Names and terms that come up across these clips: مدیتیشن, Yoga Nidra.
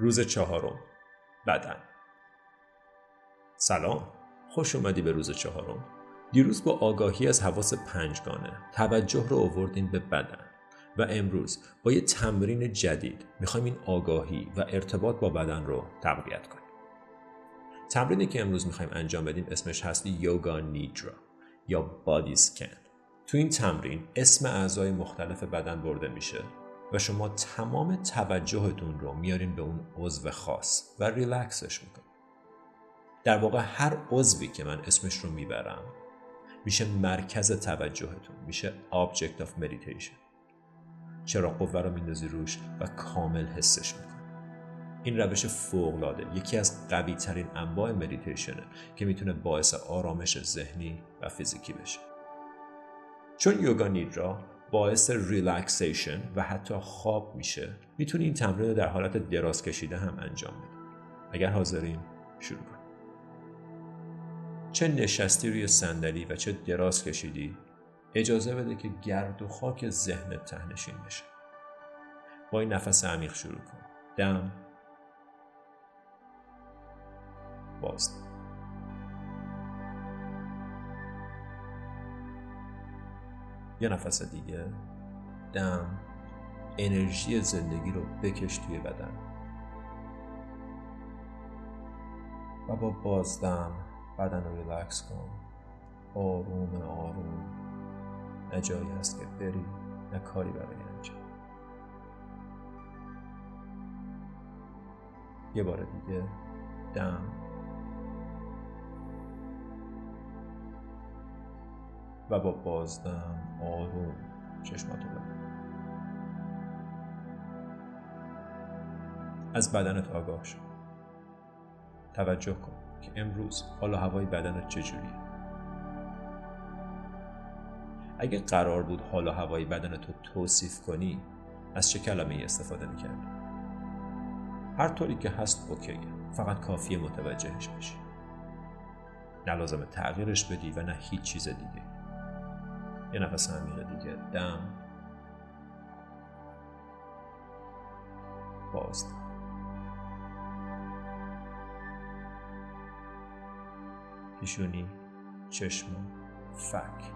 روز 4، بدن. سلام، خوش اومدی به روز 4. دیروز با آگاهی از حواس 5 گانه توجه رو آوردین به بدن و امروز با یه تمرین جدید میخوایم این آگاهی و ارتباط با بدن رو تقویت کنیم. تمرینی که امروز میخوایم انجام بدیم اسمش هست یوگا نیدرا یا بادی سکن. تو این تمرین اسم اعضای مختلف بدن برده میشه و شما تمام توجهتون رو میارین به اون عضو خاص و ریلکسش میکنین. در واقع هر عضوی که من اسمش رو میبرم میشه مرکز توجهتون، میشه object of meditation. چراغ قوه رو میندازی روش و کامل حسش میکنی. این روش فوق‌العاده یکی از قوی‌ترین انواع مدیتیشنه که میتونه باعث آرامش ذهنی و فیزیکی بشه. چون یوگا نیدرا باعث ریلکسیشن و حتی خواب میشه، میتونی این تمرین رو در حالت دراز کشیده هم انجام بدی. اگر حاضرین شروع کن. چه نشستی روی صندلی و چه دراز کشیدی، اجازه بده که گرد و خاک ذهنت ته‌نشین بشه. با این نفس عمیق شروع کن. دم باز. یه نفس دیگه. دم. انرژی زندگی رو بکش توی بدن و با بازدم بدن رو ریلکس کن. آروم آروم. نه جایی هست که بری، نه کاری برای انجام. یه بار دیگه. دم. و با بازدم آروم چشماتو ببند. از بدنت آگاه شو. توجه کن که امروز حال و هوای بدنت چجوریه. اگه قرار بود حال و هوای بدنت رو توصیف کنی، از چه کلمه‌ای استفاده می‌کردی؟ هر طوری که هست اوکیه، فقط کافیه متوجهش بشی. نه لازمه تغییرش بدی و نه هیچ چیز دیگه. یه نفس عمیق دیگه. دم. بازدم. پیشونی، چشم، فک.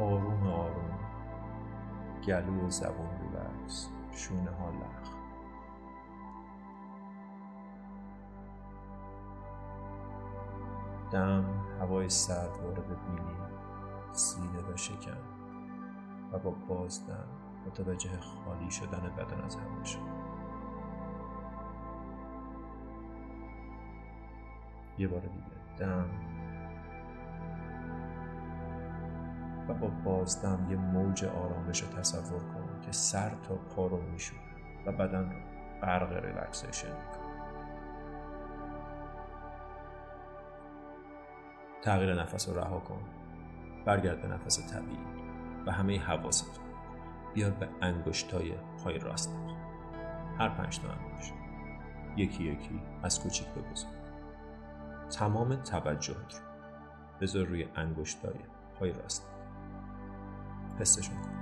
آروم آروم. گلو و زبون ریلکس. شونه ها لخت. دم. هوای سرد وارد بینی، سینه و شکم و با بازدم متوجه خالی شدن بدن از هوا شو. یه بار دیگه. دم. و با بازدم یه موج آرامش رو تصور کن که سر تا پا رو میشوره و بدن رو غرق ریلکسیشن میکنه. تغییر نفس رو رها کن. برگرد به نفس طبیعی و همه حواست بیار به انگشتای پای راست. هر 5 تا انگشت یکی یکی از کوچیک به بزرگ. تمام توجهت رو بذار روی انگشتای پای راست. حسشون کن.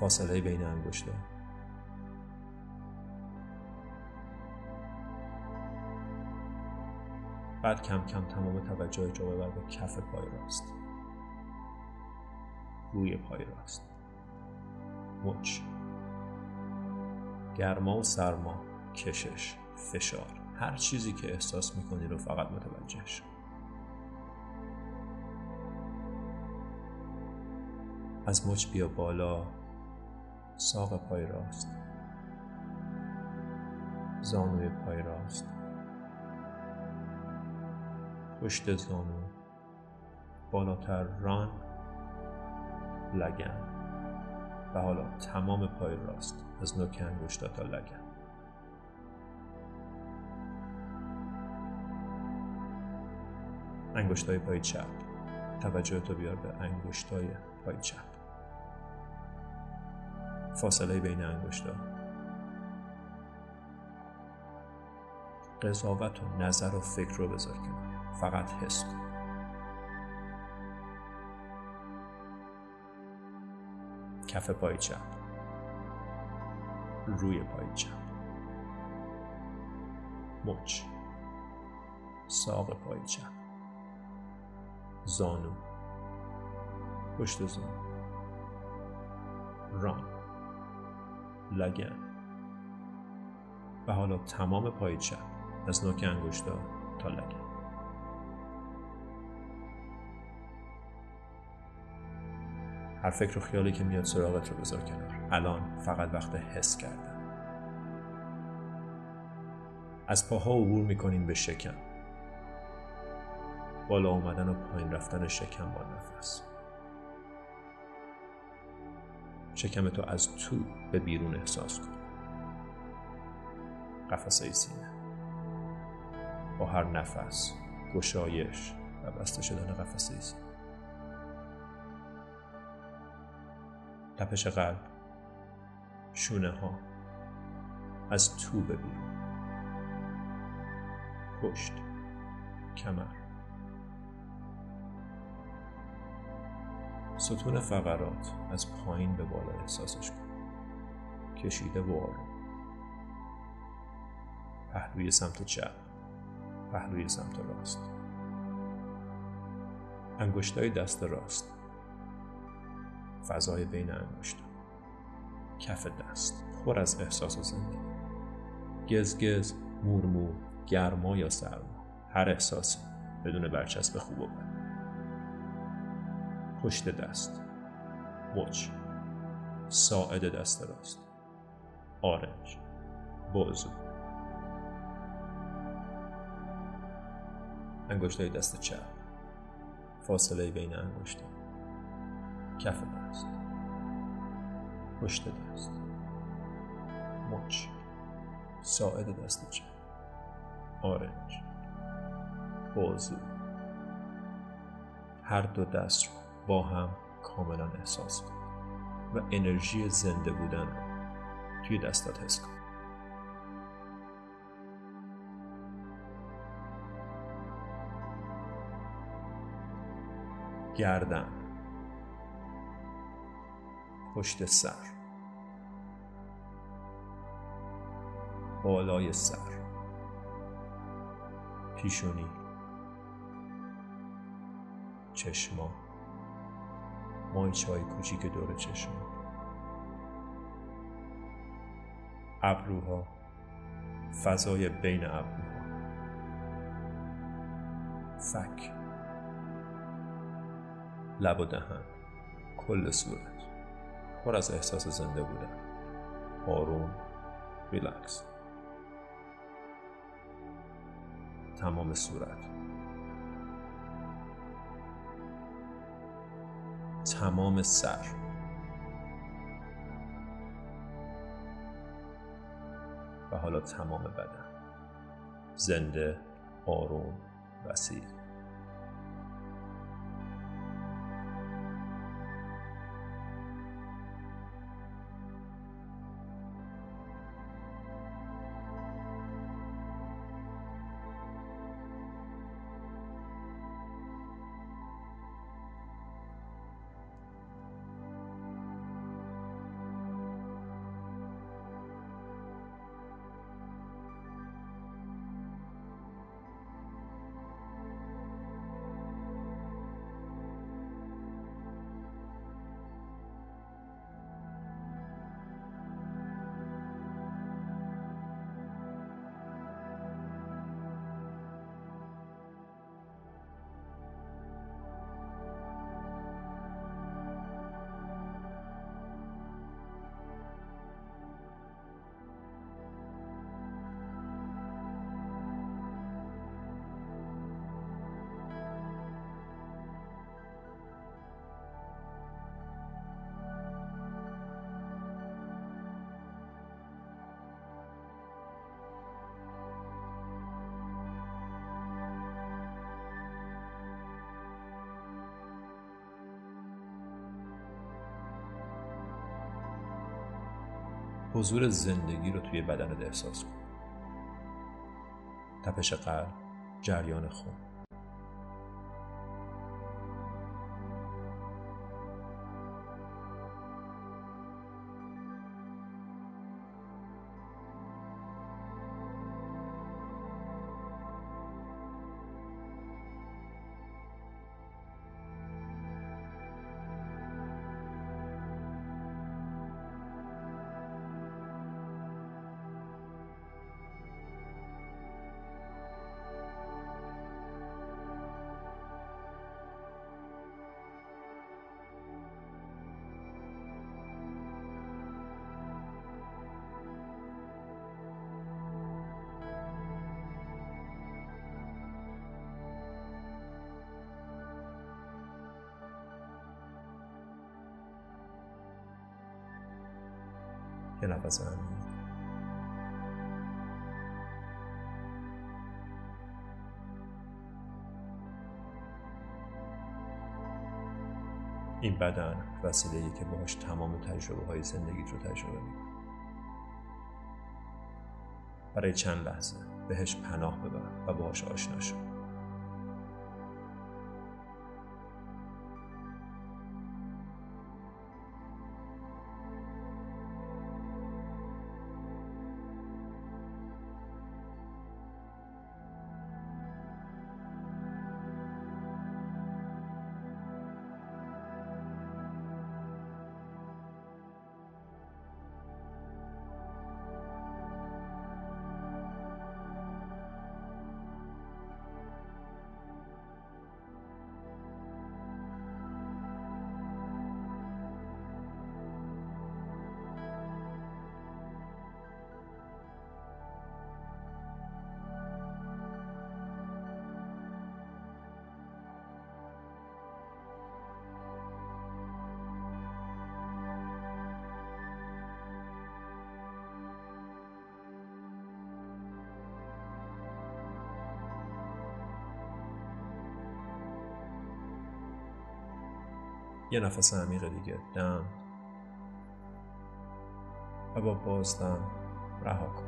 فاصله بین انگشتا. بعد کم کم تمام توجه رو ببر به کف پای راست، روی پای راست، مچ، گرما و سرما، کشش، فشار، هر چیزی که احساس میکنی رو فقط متوجه شو. از مچ بیا بالا، ساق پای راست، زانوی پای راست، پشت زانو، بالاتر ران، لگن و حالا تمام پای راست از نوک انگشت تا لگن. انگشتای پای چپ، توجهتو بیار به انگشتای پای چپ. فاصله بین انگشتا. قضاوت و نظر و فکر رو بذار کنار. فقط حس کن. کف پای چپ، روی پای چپ، مچ، ساق پای چپ، زانو، پشت زانو، ران، لگن و حالا تمام پای چپ از نوک انگشتا تا لگن. هر فکر و خیالی که میاد سراغت رو بذار کنار. الان فقط وقت حس کردن. از پاها عبور میکنیم به شکم. بالا اومدن و پایین رفتن شکم با نفس. شکمتو از تو به بیرون احساس کن. قفسه سینه. با هر نفس گشایش و بسته شدن قفسه سینه. تپش قلب، شونه ها از تو به بیرون، پشت، کمر، ستون فقرات از پایین به بالا احساسش کن، کشیده و آروم، پهلوی سمت چپ، پهلوی سمت راست، انگشتای دست راست، فضای بین انگشتان، کف دست پر از احساس زندگی، گزگز، مورمور، گرما یا سرما، هر احساسی بدون برچسب خوب و بد. پشت دست، مچ، ساعد دست راست، آرنج، بازو، انگشتای دست چپ، فاصله بین انگشتان، کف دست، پشت دست، مچ، ساعد دست چپ، آرنج، بازو، هر دو دست رو با هم کاملا احساس کن و انرژی زنده بودن رو توی دستات حس کن. گردن، پشت سر، بالای سر، پیشونی، چشما، مایچه‌های کوچیک دور چشما، ابروها، فضای بین ابروها، فک، لب و دهن، کل صورت پر از احساس زنده بودن، آروم، ریلکس، تمام صورت، تمام سر، و حالا تمام بدن، زنده، آروم، وسیع. حضور زندگی رو توی بدنت احساس کن. تپش قلب، جریان خون. یه نفس عمیق. این بدن وسیله‌ای که باهاش تمام تجربه‌های زندگیت رو تجربه می‌کنی. برای چند لحظه بهش پناه ببر و باهاش آشنا شو. یه نفس عمیق دیگه دم و با بازدم رها کن.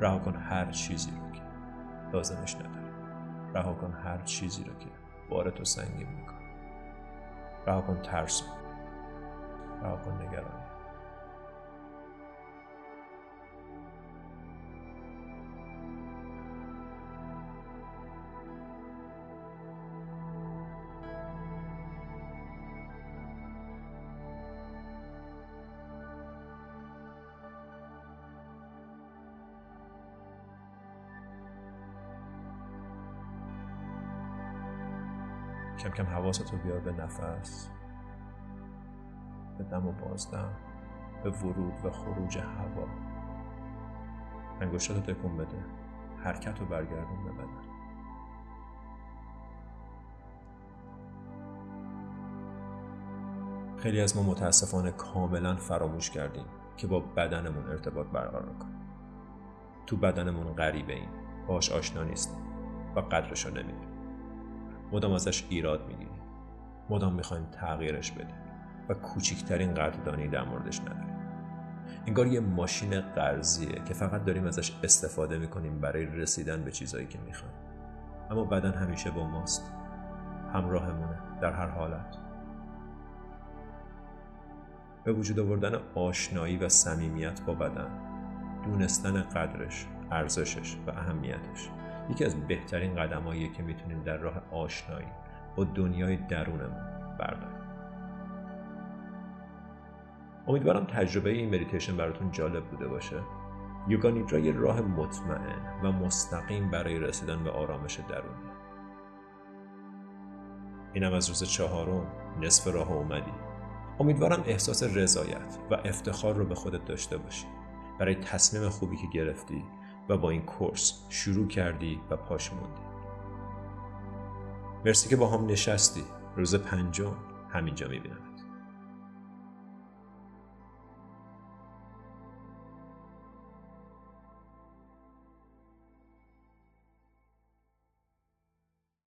رها کن هر چیزی رو که لازمش نداری. رها کن هر چیزی رو که بار تو سنگین میکنه. رها کن ترس، رها کن نگرانی. کم کم حواستو بیار به نفس، به دم و بازدم، به ورود و خروج هوا. انگشتاتو تکون بده، حرکتو برگردون به بدن. خیلی از ما متاسفانه کاملا فراموش کردیم که با بدنمون ارتباط برقرار کنیم. تو بدنمون غریبه ایم، باهاش آشنا نیستیم و قدرشو نمیدونیم. مدام ازش ایراد میگیریم، مدام میخوایم تغییرش بدیم و کوچکترین قدردانی در موردش نداریم. انگار یه ماشین قرضیه که فقط داریم ازش استفاده میکنیم برای رسیدن به چیزایی که میخوایم. اما بدن همیشه با ماست، همراهمونه در هر حالت. به وجود آوردن آشنایی و صمیمیت با بدن، دونستن قدرش، ارزشش و اهمیتش یکی از بهترین قدم‌هاییه که میتونیم در راه آشنایی با دنیای درونمون برداریم. امیدوارم تجربه این مدیتیشن براتون جالب بوده باشه. یوگا نیدرا یه راه مطمئن و مستقیم برای رسیدن به آرامش درونیه. اینم از روز 4 نصف راه اومدی. امیدوارم احساس رضایت و افتخار رو به خودت داشته باشی برای تصمیم خوبی که گرفتی و با این کورس شروع کردی و پاش موندی. مرسی که با هم نشستی. روز 5 همینجا میبینم.